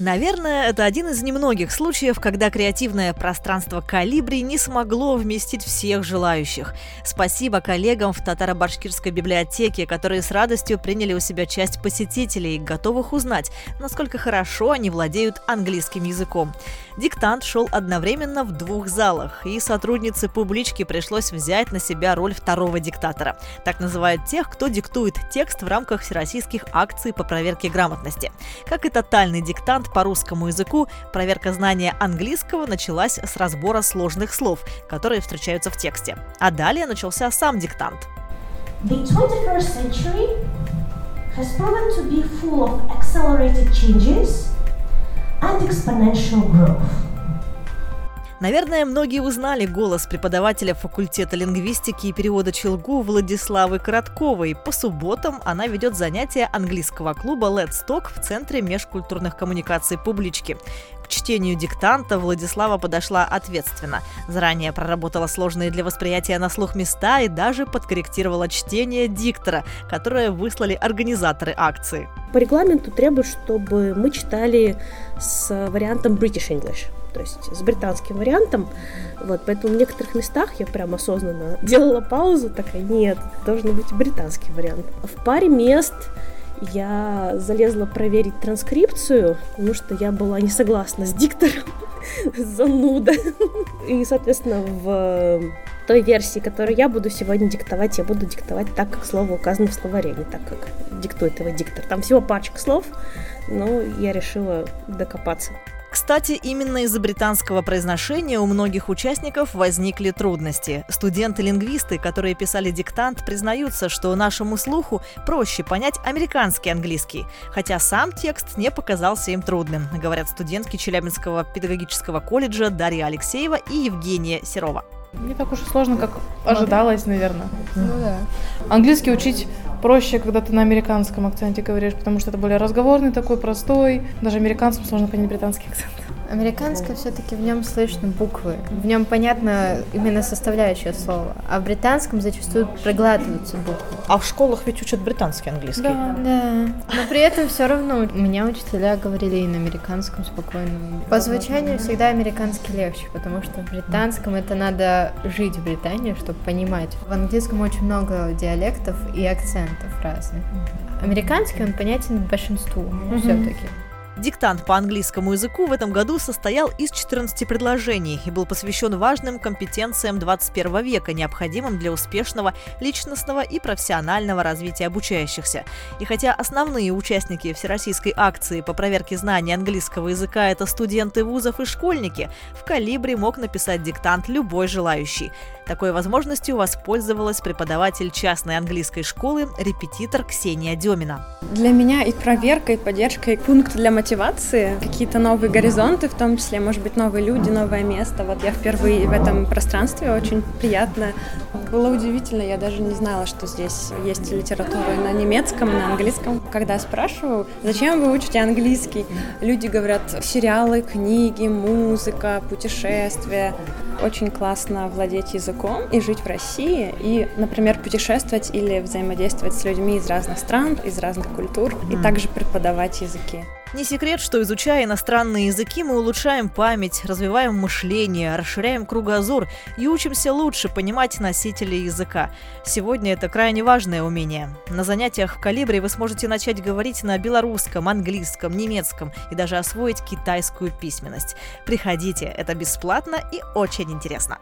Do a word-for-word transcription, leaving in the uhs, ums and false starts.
Наверное, это один из немногих случаев, когда креативное пространство «Колибри» не смогло вместить всех желающих. Спасибо коллегам в татаро-башкирской библиотеке, которые с радостью приняли у себя часть посетителей, готовых узнать, насколько хорошо они владеют английским языком. Диктант шел одновременно в двух залах, и сотруднице публички пришлось взять на себя роль второго диктатора. Так называют тех, кто диктует текст в рамках всероссийских акций по проверке грамотности. Как и тотальный диктант по русскому языку, проверка знания английского началась с разбора сложных слов, которые встречаются в тексте. А далее начался сам диктант. The twenty-first century has proven to be full of accelerated changes and exponential growth. Наверное, многие узнали голос преподавателя факультета лингвистики и перевода ЧелГУ Владиславы Коротковой. По субботам она ведет занятия английского клуба Let's Talk в Центре межкультурных коммуникаций публички. К чтению диктанта Владислава подошла ответственно. Заранее проработала сложные для восприятия на слух места и даже подкорректировала чтение диктора, которое выслали организаторы акции. По регламенту требуют, чтобы мы читали с вариантом British English. То есть с британским вариантом, вот, поэтому в некоторых местах я прям осознанно делала паузу, такая, нет, должен быть британский вариант. В паре мест я залезла проверить транскрипцию, потому что я была не согласна с диктором, зануда, и, соответственно, в той версии, которую я буду сегодня диктовать, я буду диктовать так, как слово указано в словаре, не так, как диктует его диктор. Там всего парочка слов, но я решила докопаться. Кстати, именно из-за британского произношения у многих участников возникли трудности. Студенты-лингвисты, которые писали диктант, признаются, что нашему слуху проще понять американский английский, хотя сам текст не показался им трудным, говорят студентки Челябинского педагогического колледжа Дарья Алексеева и Евгения Серова. Не так уж и сложно, как ожидалось, наверное. Ну да. Английский учить проще, когда ты на американском акценте говоришь, потому что это более разговорный такой, простой. Даже американцам сложно понять британский акцент. Американский все-таки в нем слышны буквы, в нем понятно именно составляющее слова, а в британском зачастую проглатываются буквы. А в школах ведь учат британский английский. Да, да. Но при этом все равно у меня учителя говорили и на американском спокойно. По звучанию всегда американский легче, потому что в британском это надо жить в Британии, чтобы понимать. В английском очень много диалектов и акцентов разных. Американский он понятен большинству mm-hmm. все-таки. Диктант по английскому языку в этом году состоял из четырнадцати предложений и был посвящен важным компетенциям двадцать первого века, необходимым для успешного личностного и профессионального развития обучающихся. И хотя основные участники всероссийской акции по проверке знаний английского языка – это студенты вузов и школьники, в «Колибри» мог написать диктант любой желающий. Такой возможностью воспользовалась преподаватель частной английской школы, репетитор Ксения Демина. Для меня и проверка, и поддержка, и пункт для мотивации. Мотивации, какие-то новые горизонты, в том числе, может быть, новые люди, новое место. Вот я впервые в этом пространстве, очень приятно. Было удивительно, я даже не знала, что здесь есть литература на немецком, на английском. Когда спрашиваю, зачем вы учите английский, люди говорят сериалы, книги, музыка, путешествия. Очень классно владеть языком и жить в России, и, например, путешествовать или взаимодействовать с людьми из разных стран, из разных культур, и также преподавать языки. Не секрет, что, изучая иностранные языки, мы улучшаем память, развиваем мышление, расширяем кругозор и учимся лучше понимать носителей языка. Сегодня это крайне важное умение. На занятиях в «Колибри» вы сможете начать говорить на белорусском, английском, немецком и даже освоить китайскую письменность. Приходите, это бесплатно и очень интересно.